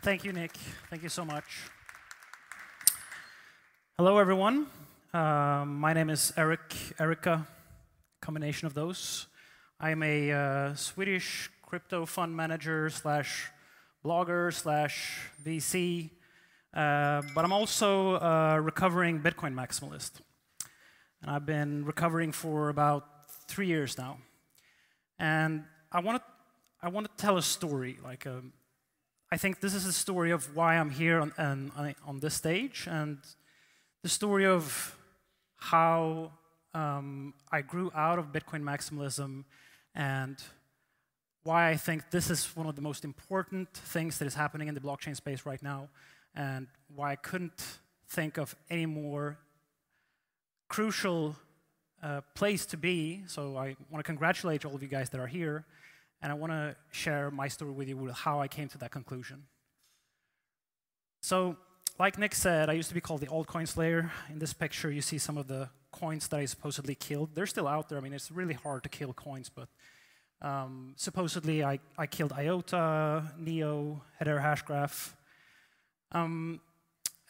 Thank you, Nick. Thank you so much. Hello, everyone. My name is Eric, Erica, combination of those. I'm a Swedish crypto fund manager slash blogger slash VC, but I'm also a recovering Bitcoin maximalist. And I've been recovering for about 3 years now. And I want to tell a story. Like, I think this is the story of why I'm here on this stage, and the story of how I grew out of Bitcoin maximalism, and why I think this is one of the most important things that is happening in the blockchain space right now, and why I couldn't think of any more crucial place to be. So I want to congratulate all of you guys that are here, and I want to share my story with you with how I came to that conclusion. So, like Nick said, I used to be called the altcoin slayer. In this picture, you see some of the coins that I supposedly killed. They're still out there. I mean, it's really hard to kill coins, but supposedly I killed IOTA, NEO, Hedera Hashgraph.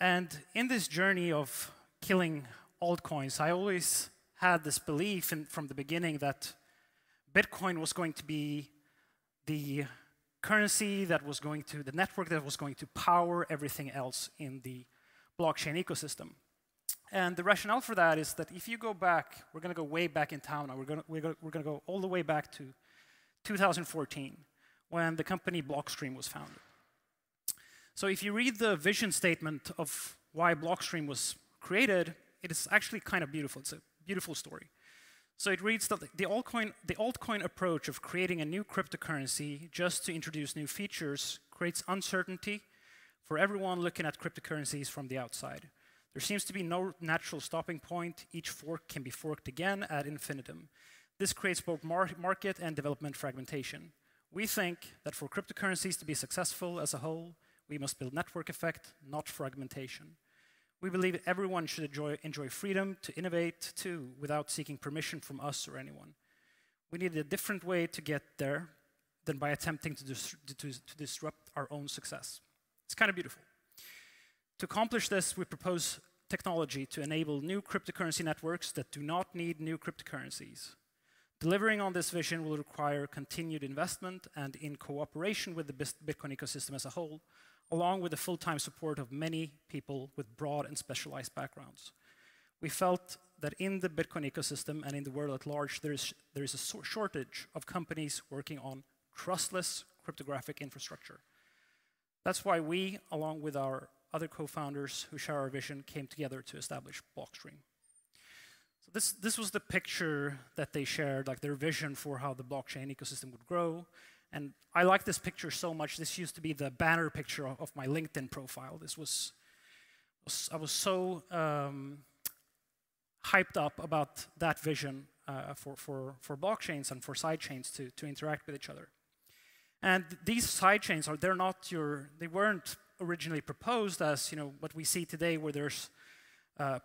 And in this journey of killing altcoins, I always had this belief from the beginning that Bitcoin was going to be the currency that was going to, the network that was going to power everything else in the blockchain ecosystem. And the rationale for that is that if you go back, we're going to go way back in time now, we're going to go all the way back to 2014, when the company Blockstream was founded. So if you read the vision statement of why Blockstream was created, it is actually kind of beautiful. It's a beautiful story. So it reads that the altcoin approach of creating a new cryptocurrency just to introduce new features creates uncertainty for everyone looking at cryptocurrencies from the outside. There seems to be no natural stopping point. Each fork can be forked again ad infinitum. This creates both market and development fragmentation. We think that for cryptocurrencies to be successful as a whole, we must build network effect, not fragmentation. We believe everyone should enjoy freedom to innovate too, without seeking permission from us or anyone. We need a different way to get there than by attempting to disrupt our own success. It's kind of beautiful. To accomplish this, we propose technology to enable new cryptocurrency networks that do not need new cryptocurrencies. Delivering on this vision will require continued investment and in cooperation with the Bitcoin ecosystem as a whole, along with the full-time support of many people with broad and specialized backgrounds. We felt that in the Bitcoin ecosystem and in the world at large, there is a shortage of companies working on trustless cryptographic infrastructure. That's why we, along with our other co-founders who share our vision, came together to establish Blockstream. So this was the picture that they shared, like their vision for how the blockchain ecosystem would grow. And I like this picture so much. This used to be the banner picture of my LinkedIn profile. This was I was so hyped up about that vision for blockchains and for sidechains to interact with each other. And these sidechains weren't originally proposed as, you know, what we see today, where there's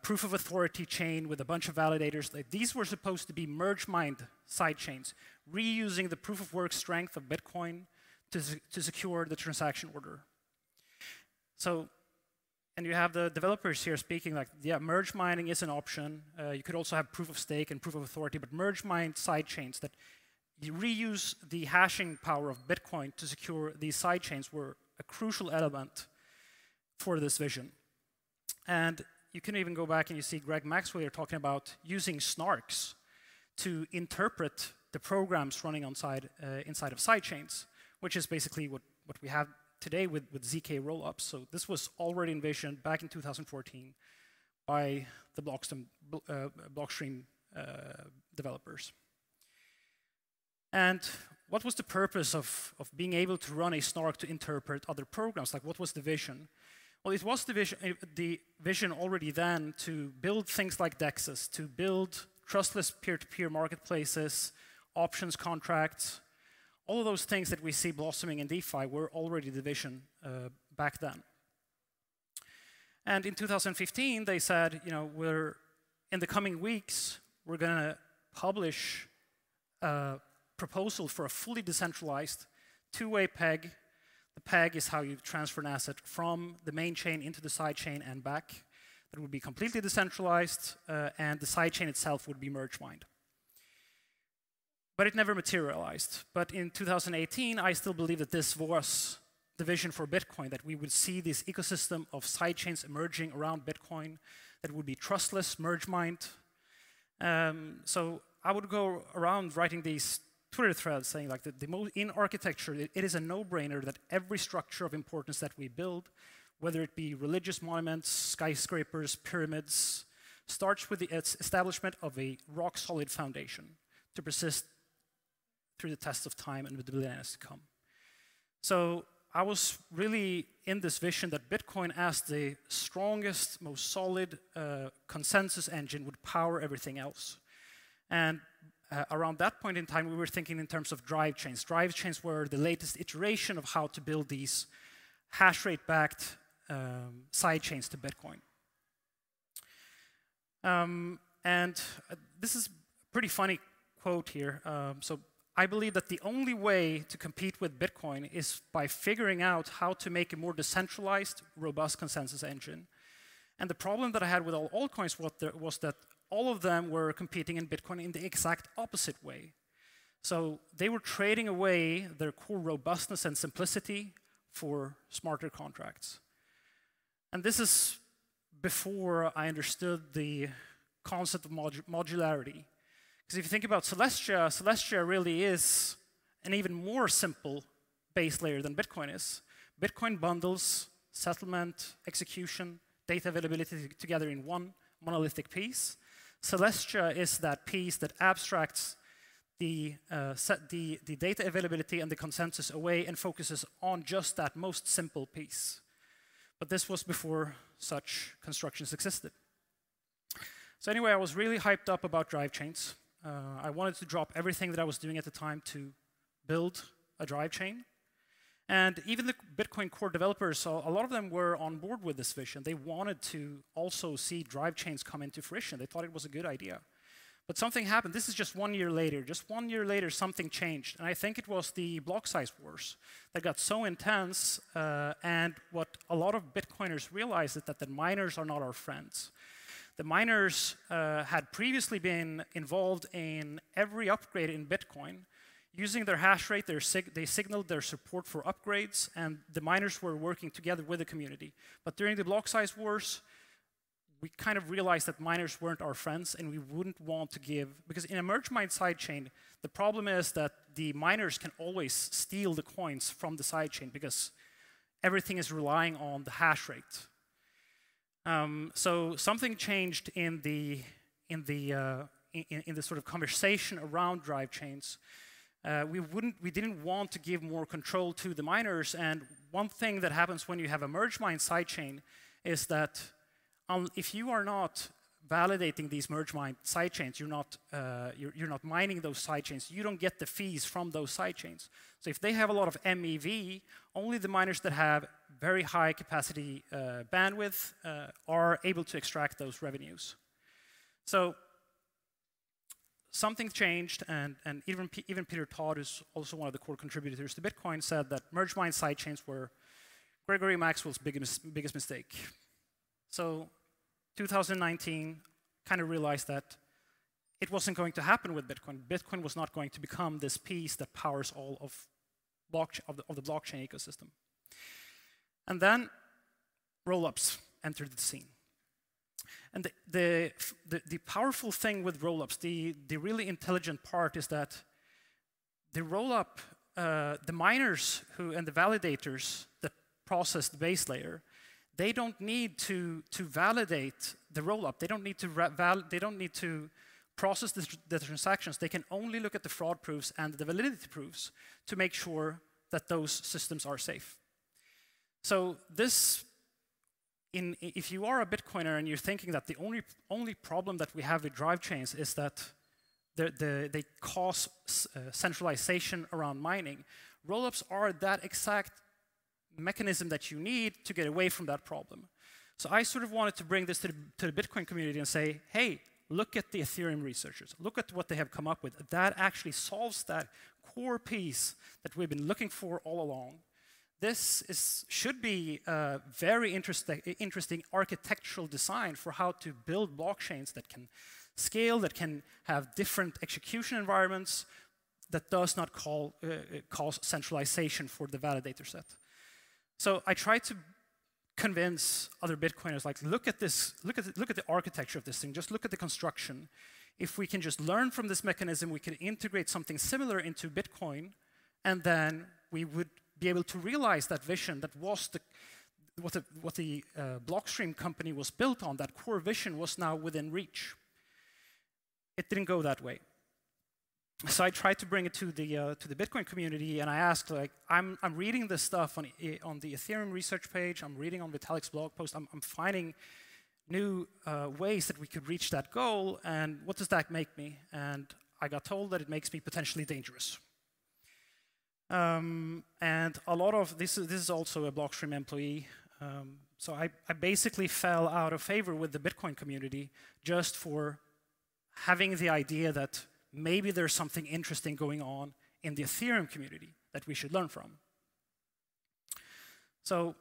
proof of authority chain with a bunch of validators. These were supposed to be merge-mined sidechains, reusing the proof-of-work strength of Bitcoin to secure the transaction order. So, and you have the developers here speaking like, yeah, merge mining is an option. You could also have proof-of-stake and proof-of-authority, but merge-mined sidechains that you reuse the hashing power of Bitcoin to secure these sidechains were a crucial element for this vision. And you can even go back and you see Greg Maxwell here talking about using snarks to interpret the programs running inside of sidechains, which is basically what we have today with ZK rollups. So this was already envisioned back in 2014 by the Blockstream developers. And what was the purpose of being able to run a snark to interpret other programs? Like, what was the vision? Well, it was the vision already then to build things like DEXs, to build trustless peer-to-peer marketplaces, options contracts. All of those things that we see blossoming in DeFi were already the vision back then. And in 2015, they said, you know, in the coming weeks, we're going to publish a proposal for a fully decentralized two-way peg The peg is how you transfer an asset from the main chain into the side chain and back. That would be completely decentralized, and the side chain itself would be merge mined. But it never materialized. But in 2018, I still believe that this was the vision for Bitcoin, that we would see this ecosystem of side chains emerging around Bitcoin that would be trustless, merge mined. So I would go around writing these Twitter threads saying, like, in architecture, it is a no-brainer that every structure of importance that we build, whether it be religious monuments, skyscrapers, pyramids, starts with the establishment of a rock-solid foundation to persist through the test of time and with the millennia to come. So I was really in this vision that Bitcoin, as the strongest, most solid consensus engine, would power everything else. And around that point in time, we were thinking in terms of drive chains. Drive chains were the latest iteration of how to build these hash rate-backed side chains to Bitcoin. And this is a pretty funny quote here. So I believe that the only way to compete with Bitcoin is by figuring out how to make a more decentralized, robust consensus engine. And the problem that I had with all altcoins was that all of them were competing in Bitcoin in the exact opposite way. So they were trading away their core robustness and simplicity for smarter contracts. And this is before I understood the concept of modularity. Because if you think about Celestia, Celestia really is an even more simple base layer than Bitcoin is. Bitcoin bundles settlement, execution, data availability together in one monolithic piece. Celestia is that piece that abstracts the data availability and the consensus away and focuses on just that most simple piece. But this was before such constructions existed. So anyway, I was really hyped up about drive chains. I wanted to drop everything that I was doing at the time to build a drive chain. And even the Bitcoin core developers, so a lot of them were on board with this vision. They wanted to also see drive chains come into fruition. They thought it was a good idea. But something happened. This is just 1 year later. Just 1 year later, something changed. And I think it was the block size wars that got so intense. And what a lot of Bitcoiners realized is that the miners are not our friends. The miners had previously been involved in every upgrade in Bitcoin. Using their hash rate, they signaled their support for upgrades, and the miners were working together with the community. But during the block size wars, we kind of realized that miners weren't our friends, and we wouldn't want to give, because in a merge mine sidechain, the problem is that the miners can always steal the coins from the sidechain because everything is relying on the hash rate. So something changed in the sort of conversation around drive chains. We didn't want to give more control to the miners. And one thing that happens when you have a merge mine sidechain is that if you are not validating these merge mine sidechains, you're not mining those sidechains. You don't get the fees from those sidechains. So if they have a lot of MEV, only the miners that have very high capacity bandwidth are able to extract those revenues. So something changed, and even Peter Todd, who's also one of the core contributors to Bitcoin, said that merge mine sidechains were Gregory Maxwell's biggest mistake. So 2019 kind of realized that it wasn't going to happen with Bitcoin. Bitcoin was not going to become this piece that powers all of the blockchain ecosystem. And then rollups entered the scene. And the powerful thing with rollups, the really intelligent part, is that the rollup, the miners and the validators that process the base layer, they don't need to validate the rollup. They don't need to process the transactions. They can only look at the fraud proofs and the validity proofs to make sure that those systems are safe. So this, if you are a Bitcoiner and you're thinking that the only problem that we have with drive chains is that they cause centralization around mining, rollups are that exact mechanism that you need to get away from that problem. So I sort of wanted to bring this to the Bitcoin community and say, hey, look at the Ethereum researchers. Look at what they have come up with. That actually solves that core piece that we've been looking for all along. This is, should be a very interesting architectural design for how to build blockchains that can scale, that can have different execution environments, that does not cause centralization for the validator set. So I try to convince other Bitcoiners, like, look at this, look at the architecture of this thing, just look at the construction. If we can just learn from this mechanism, we can integrate something similar into Bitcoin, and then we would be able to realize that vision that was the, what the Blockstream company was built on, that core vision was now within reach. It didn't go that way. So I tried to bring it to the Bitcoin community, and I asked, like, I'm reading this stuff on the Ethereum research page, I'm reading on Vitalik's blog post, I'm finding new ways that we could reach that goal, and what does that make me? And I got told that it makes me potentially dangerous. And a lot of this is also a Blockstream employee, so I basically fell out of favor with the Bitcoin community just for having the idea that maybe there's something interesting going on in the Ethereum community that we should learn from. So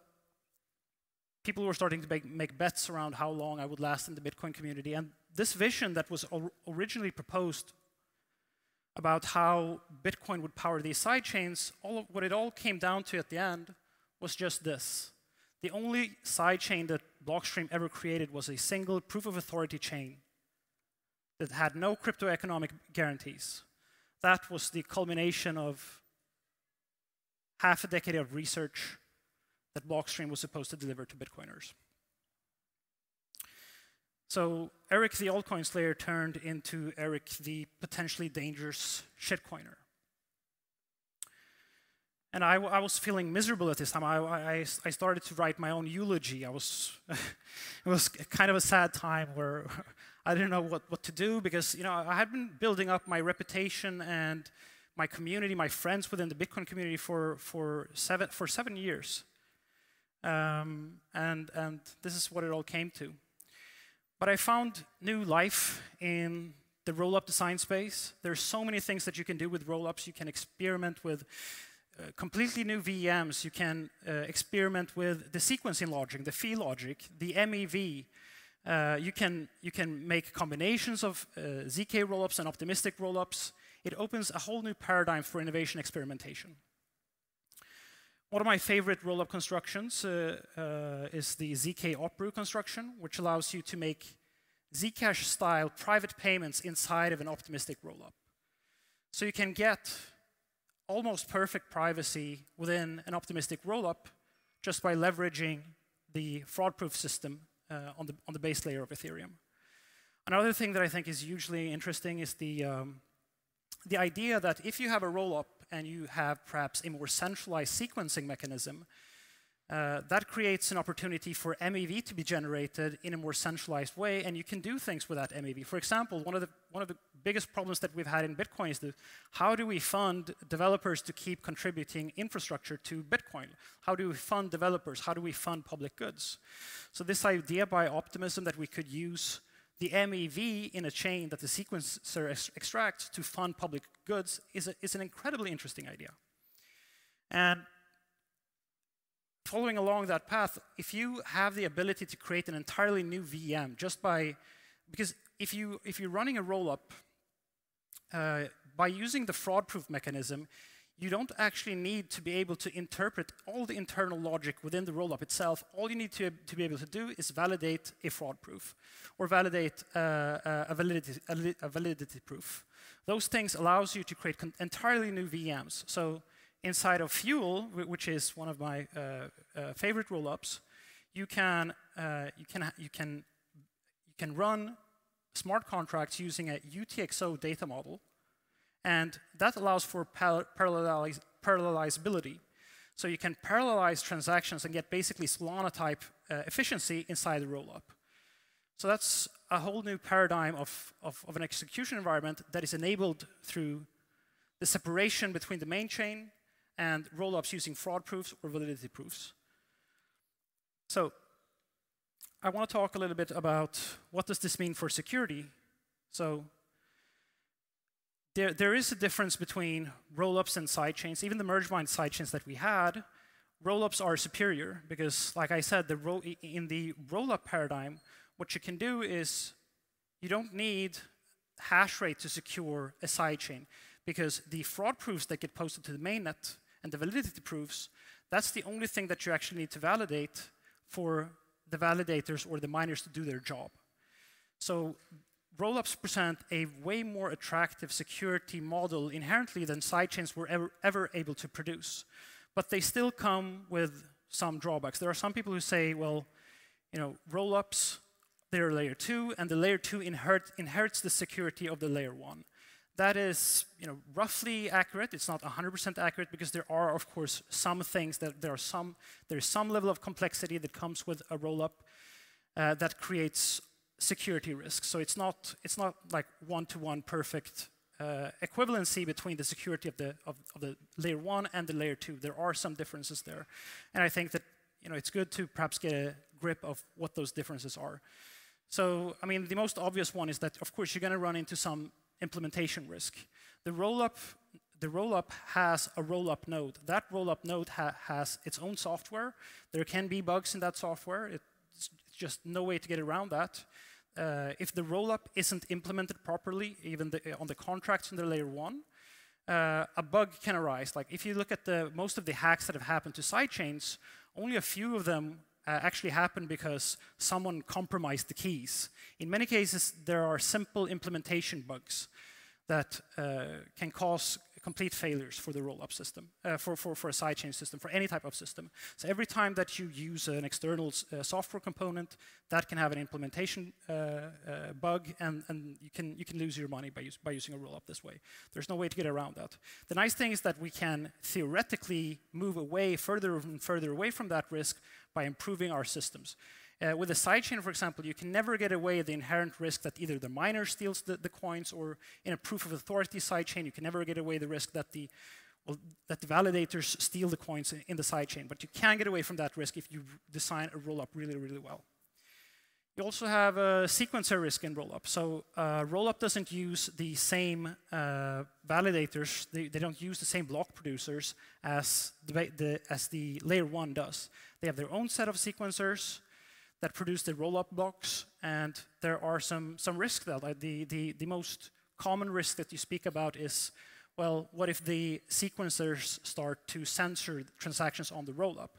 people were starting to make bets around how long I would last in the Bitcoin community, and this vision that was originally proposed about how Bitcoin would power these sidechains, what it all came down to at the end was just this. The only sidechain that Blockstream ever created was a single proof of authority chain that had no crypto economic guarantees. That was the culmination of half a decade of research that Blockstream was supposed to deliver to Bitcoiners. So Eric the altcoin slayer turned into Eric the potentially dangerous shitcoiner. And I was feeling miserable at this time. I started to write my own eulogy. It was kind of a sad time where I didn't know what to do, because, you know, I had been building up my reputation and my community, my friends within the Bitcoin community for seven years. And this is what it all came to. But I found new life in the rollup design space. There's so many things that you can do with rollups. You can experiment with completely new VMs. You can experiment with the sequencing logic, the phi logic, the MEV. You can make combinations of ZK rollups and optimistic rollups. It opens a whole new paradigm for innovation experimentation. One of my favorite rollup constructions is the ZK OpRu construction, which allows you to make Zcash-style private payments inside of an optimistic rollup. So you can get almost perfect privacy within an optimistic rollup just by leveraging the fraud-proof system on the base layer of Ethereum. Another thing that I think is hugely interesting is the idea that if you have a rollup and you have perhaps a more centralized sequencing mechanism, that creates an opportunity for MEV to be generated in a more centralized way, and you can do things with that MEV. For example, one of the biggest problems that we've had in Bitcoin is how do we fund developers to keep contributing infrastructure to Bitcoin? How do we fund developers? How do we fund public goods? So this idea by Optimism that we could use the MEV in a chain that the sequencer extracts to fund public goods is an incredibly interesting idea. And following along that path, if you have the ability to create an entirely new VM just by, because if you're running a rollup, by using the fraud-proof mechanism, you don't actually need to be able to interpret all the internal logic within the rollup itself. All you need to be able to do is validate a fraud proof or validate a validity proof. Those things allows you to create entirely new VMs. So inside of Fuel, which is one of my favorite rollups, you can run smart contracts using a UTXO data model. And that allows for parallelizability. So you can parallelize transactions and get basically Solana-type efficiency inside the rollup. So that's a whole new paradigm of an execution environment that is enabled through the separation between the main chain and rollups using fraud proofs or validity proofs. So I want to talk a little bit about what does this mean for security. So there is a difference between rollups and sidechains. Even the merge mine sidechains that we had rollups are superior because, like I said, in the rollup paradigm, what you can do is you don't need hash rate to secure a sidechain because the fraud proofs that get posted to the mainnet and the validity proofs, that's the only thing that you actually need to validate for the validators or the miners to do their job. So rollups present a way more attractive security model inherently than sidechains were ever able to produce. But they still come with some drawbacks. There are some people who say, well, you know, rollups, they're layer 2, and the layer 2 inherits the security of the layer 1. That is, you know, roughly accurate. It's not 100% accurate because there are, of course, some things that there's some level of complexity that comes with a rollup that creates security risks. So it's not like one-to-one perfect equivalency between the security of the layer 1 and the layer 2. There are some differences there, and I think that, you know, it's good to perhaps get a grip of what those differences are. So I mean, the most obvious one is that, of course, you're going to run into some implementation risk. The rollup has a rollup node. That rollup node has its own software. There can be bugs in that software. It's just no way to get around that. If the rollup isn't implemented properly, even on the contracts in the layer 1, a bug can arise. Like if you look at most of the hacks that have happened to sidechains, only a few of them actually happened because someone compromised the keys. In many cases, there are simple implementation bugs that can cause complete failures for the rollup system, for a sidechain system, for any type of system. So every time that you use an external software component, that can have an implementation bug, and you can lose your money by using a rollup this way. There's no way to get around that. The nice thing is that we can theoretically move away further and further away from that risk by improving our systems. With a sidechain, for example, you can never get away the inherent risk that either the miner steals the coins, or in a proof of authority sidechain, you can never get away the risk that the validators steal the coins in the sidechain. But you can get away from that risk if you design a rollup really, really well. You also have a sequencer risk in rollup. So rollup doesn't use the same validators. They don't use the same block producers as the layer 1 does. They have their own set of sequencers that produce the rollup blocks, and there are some risks that, like the most common risk that you speak about is, well, what if the sequencers start to censor transactions on the rollup?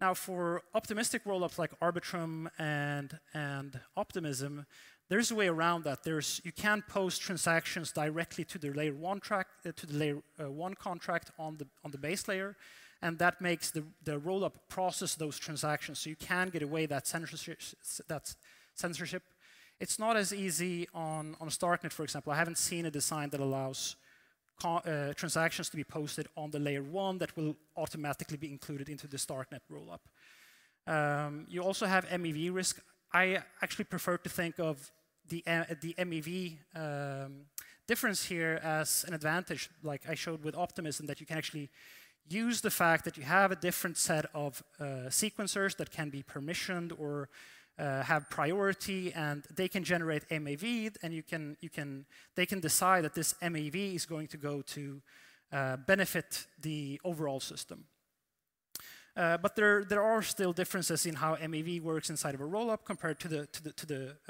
Now, for optimistic rollups like Arbitrum and Optimism, there's a way around that. You can post transactions directly to the layer 1 track, to the layer 1 contract on the base layer. And that makes the rollup process those transactions, so you can get away that censorship. It's not as easy on Starknet, for example. I haven't seen a design that allows transactions to be posted on the layer 1 that will automatically be included into the Starknet rollup. You also have MEV risk. I actually prefer to think of the MEV difference here as an advantage, like I showed with Optimism, that you can actually use the fact that you have a different set of sequencers that can be permissioned or have priority, and they can generate MAV, and they can decide that this MAV is going to go to benefit the overall system. But there are still differences in how MAV works inside of a rollup compared to the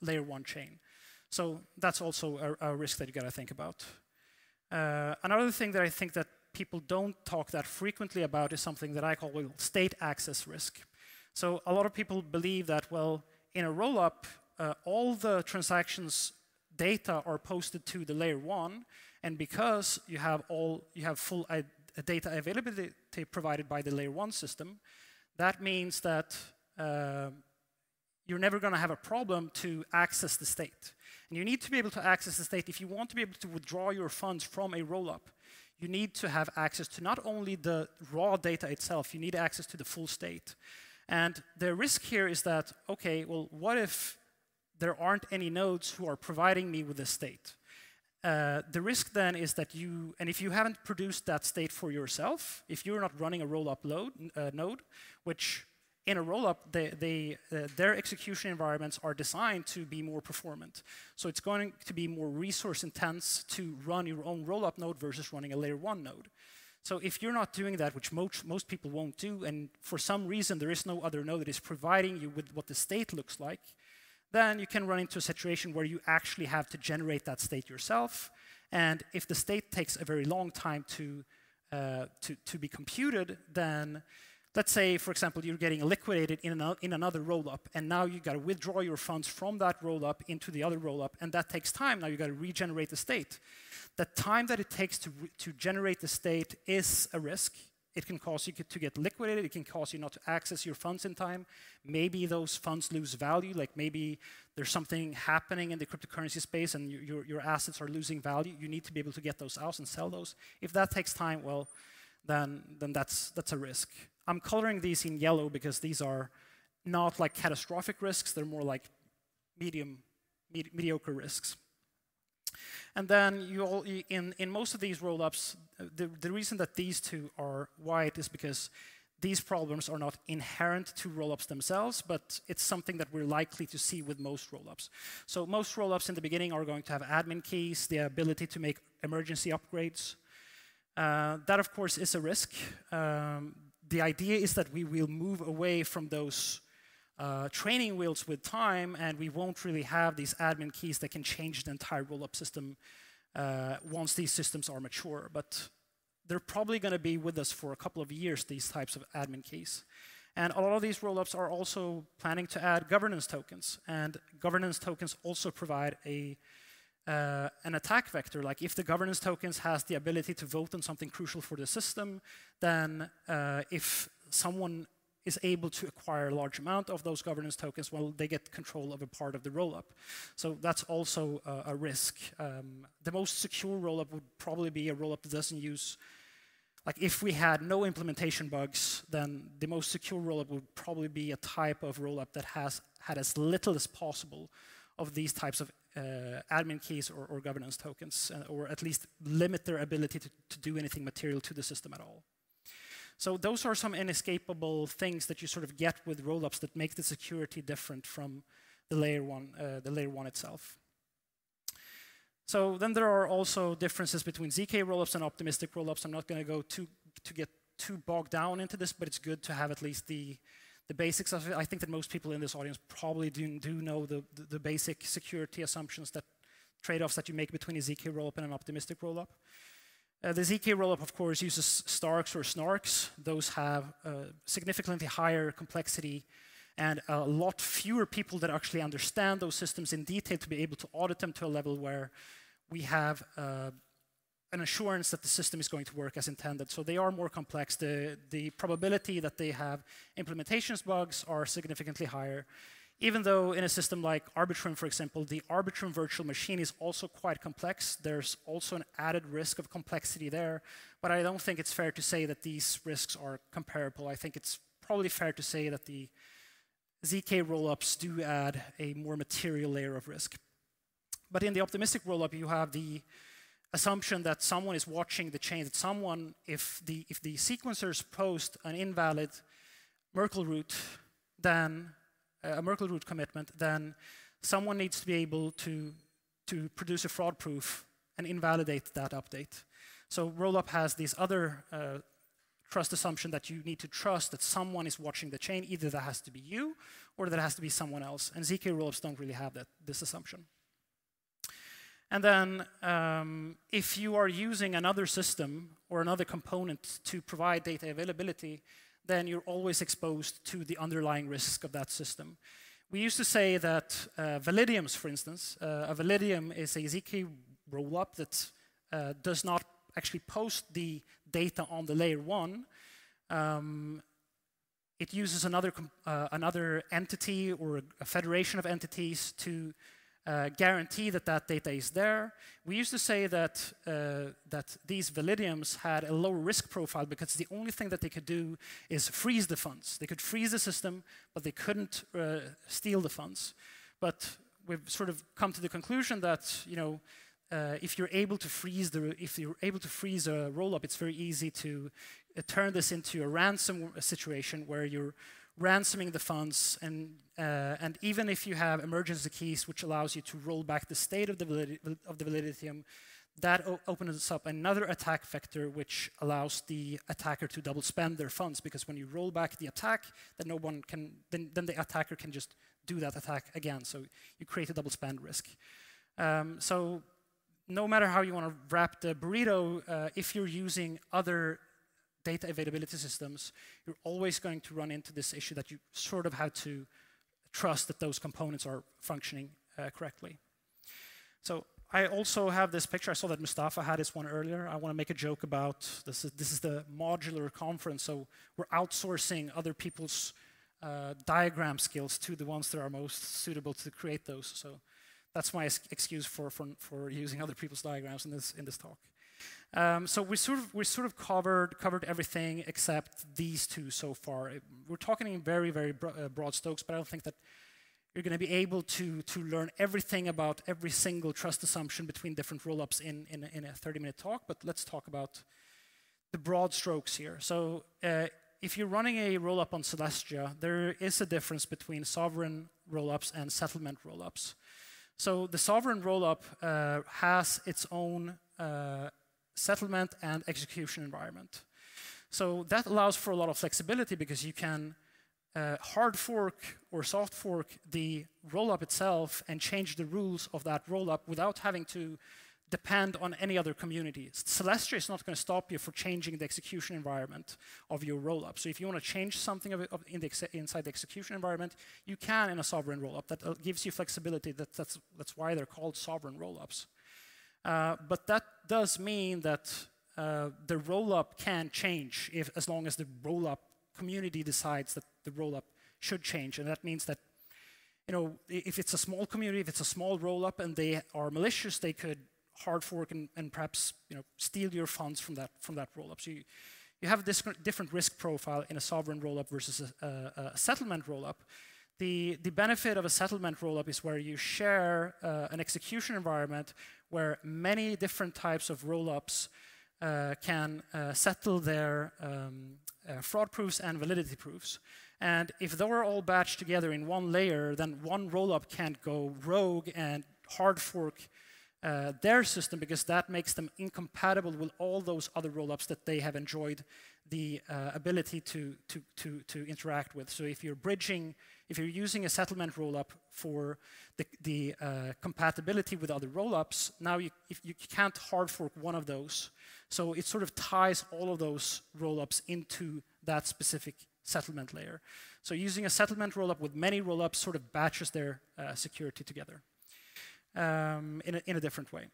layer 1 chain. So that's also a risk that you got to think about. Another thing that I think that people don't talk that frequently about is something that I call state access risk. So a lot of people believe that, well, in a rollup, all the transactions data are posted to the layer 1, and because you have full data availability provided by the layer 1 system, that means that you're never going to have a problem to access the state. And you need to be able to access the state if you want to be able to withdraw your funds from a rollup. You need to have access to not only the raw data itself, you need access to the full state. And the risk here is that, okay, well, what if there aren't any nodes who are providing me with the state? The risk then is that if you haven't produced that state for yourself, if you're not running a rollup node, which in a rollup, their execution environments are designed to be more performant. So it's going to be more resource intense to run your own rollup node versus running a layer 1 node. So if you're not doing that, which most people won't do, and for some reason there is no other node that is providing you with what the state looks like, then you can run into a situation where you actually have to generate that state yourself. And if the state takes a very long time to be computed, then let's say, for example, you're getting liquidated in another rollup, and now you've got to withdraw your funds from that rollup into the other rollup, and that takes time. Now you've got to regenerate the state. The time that it takes to generate the state is a risk. It can cause you to get liquidated. It can cause you not to access your funds in time. Maybe those funds lose value. Like maybe there's something happening in the cryptocurrency space, and your assets are losing value. You need to be able to get those out and sell those. If that takes time, well, then that's a risk. I'm coloring these in yellow because these are not like catastrophic risks. They're more like mediocre risks. And then in most of these rollups, the reason that these two are white is because these problems are not inherent to rollups themselves, but it's something that we're likely to see with most rollups. So most rollups in the beginning are going to have admin keys, the ability to make emergency upgrades. That, of course, is a risk. The idea is that we will move away from those training wheels with time, and we won't really have these admin keys that can change the entire rollup system once these systems are mature. But they're probably going to be with us for a couple of years, these types of admin keys. And a lot of these rollups are also planning to add governance tokens. And governance tokens also provide an attack vector. Like if the governance tokens has the ability to vote on something crucial for the system, then if someone is able to acquire a large amount of those governance tokens, well, they get control of a part of the rollup. So that's also a risk. The most secure rollup would probably be a rollup that doesn't use, like if we had no implementation bugs, then the most secure rollup would probably be a type of rollup that has had as little as possible of these types of admin keys or governance tokens, or at least limit their ability to do anything material to the system at all. So those are some inescapable things that you sort of get with rollups that make the security different from the layer one itself. So then there are also differences between ZK rollups and optimistic rollups. I'm not going to go to get too bogged down into this, but it's good to have at least the basics of it. I think that most people in this audience probably do know the basic security assumptions, that trade-offs that you make between a ZK rollup and an optimistic rollup. The ZK rollup, of course, uses Starks or Snarks. Those have significantly higher complexity and a lot fewer people that actually understand those systems in detail to be able to audit them to a level where we have an assurance that the system is going to work as intended. So they are more complex. The probability that they have implementations bugs are significantly higher. Even though in a system like Arbitrum, for example, the Arbitrum virtual machine is also quite complex. There's also an added risk of complexity there. But I don't think it's fair to say that these risks are comparable. I think it's probably fair to say that the ZK rollups do add a more material layer of risk. But in the optimistic rollup, you have the assumption that someone is watching the chain, that someone, if the sequencers post an invalid Merkle root, then a Merkle root commitment, then someone needs to be able to produce a fraud proof and invalidate that update. So rollup has this other trust assumption that you need to trust that someone is watching the chain. Either that has to be you, or that has to be someone else. And ZK rollups don't really have this assumption. And then if you are using another system or another component to provide data availability, then you're always exposed to the underlying risk of that system. We used to say that validiums, for instance, a validium is a ZK rollup that does not actually post the data on the layer one. It uses another entity or a federation of entities to guarantee that data is there. We used to say that these validiums had a low risk profile because the only thing that they could do is freeze the funds. They could freeze the system, but they couldn't steal the funds. But we've sort of come to the conclusion that, you know, if you're able to freeze a rollup, it's very easy to turn this into a ransom situation where you're ransoming the funds, and even if you have emergency keys, which allows you to roll back the state of the validitium, that opens up another attack vector, which allows the attacker to double spend their funds, because when you roll back the attack, then no one can, then the attacker can just do that attack again. So you create a double spend risk. So no matter how you want to wrap the burrito, if you're using other data availability systems, you're always going to run into this issue that you sort of have to trust that those components are functioning correctly. So I also have this picture. I saw that Mustafa had this one earlier. I want to make a joke about this is the modular conference, so we're outsourcing other people's diagram skills to the ones that are most suitable to create those. So that's my excuse for using other people's diagrams in this talk. So we sort of covered everything except these two so far. We're talking in very, very broad strokes, but I don't think that you're going to be able to learn everything about every single trust assumption between different rollups in a 30-minute talk, but let's talk about the broad strokes here. So if you're running a rollup on Celestia, there is a difference between sovereign rollups and settlement rollups. So the sovereign rollup has its own settlement and execution environment. So that allows for a lot of flexibility, because you can hard fork or soft fork the rollup itself and change the rules of that rollup without having to depend on any other community. Celestia is not going to stop you for changing the execution environment of your rollup. So if you want to change something of it inside the execution environment, you can in a sovereign rollup. That gives you flexibility. That's why they're called sovereign rollups. But that does mean that the rollup can change as long as the rollup community decides that the rollup should change, and that means that, you know, if it's a small community, if it's a small rollup, and they are malicious, they could hard fork and perhaps, you know, steal your funds from that rollup. So you have this different risk profile in a sovereign rollup versus a settlement rollup. The benefit of a settlement rollup is where you share an execution environment where many different types of rollups can settle their fraud proofs and validity proofs. And if they were all batched together in one layer, then one rollup can't go rogue and hard fork their system, because that makes them incompatible with all those other rollups that they have enjoyed the ability to interact with. So if you're using a settlement rollup for the compatibility with other rollups, now you can't hard fork one of those. So it sort of ties all of those rollups into that specific settlement layer. So using a settlement rollup with many rollups sort of batches their security together in a different way.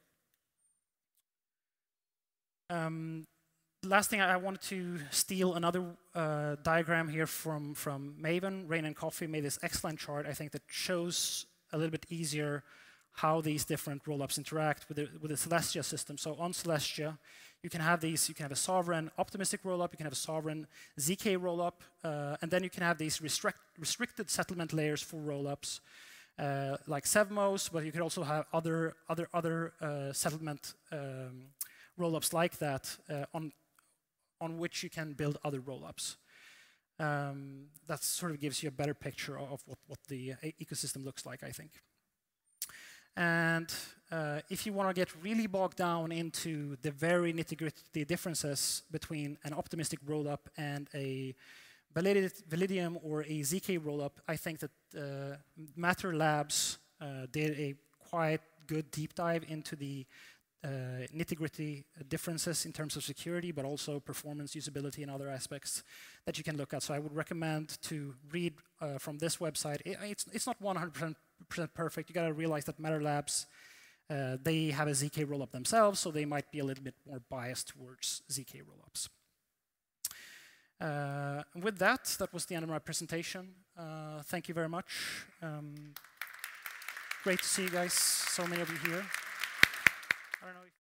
Last thing, I wanted to steal another diagram here from Maven. Rain and Coffee made this excellent chart, I think, that shows a little bit easier how these different rollups interact with the Celestia system. So on Celestia, you can have these. You can have a sovereign optimistic rollup. You can have a sovereign ZK rollup, and then you can have these restricted settlement layers for rollups, like Sevmos. But you can also have other settlement rollups like that on which you can build other rollups. That sort of gives you a better picture of what the ecosystem looks like, I think. And if you want to get really bogged down into the very nitty-gritty differences between an optimistic rollup and a Validium or a ZK rollup, I think that Matter Labs did a quite good deep dive into the nitty-gritty differences in terms of security, but also performance, usability, and other aspects that you can look at. So I would recommend to read from this website. It's not 100% perfect. You got to realize that Matter Labs, they have a ZK rollup themselves, so they might be a little bit more biased towards ZK rollups. With that was the end of my presentation. Thank you very much. Great to see you guys, so many of you here. I don't know.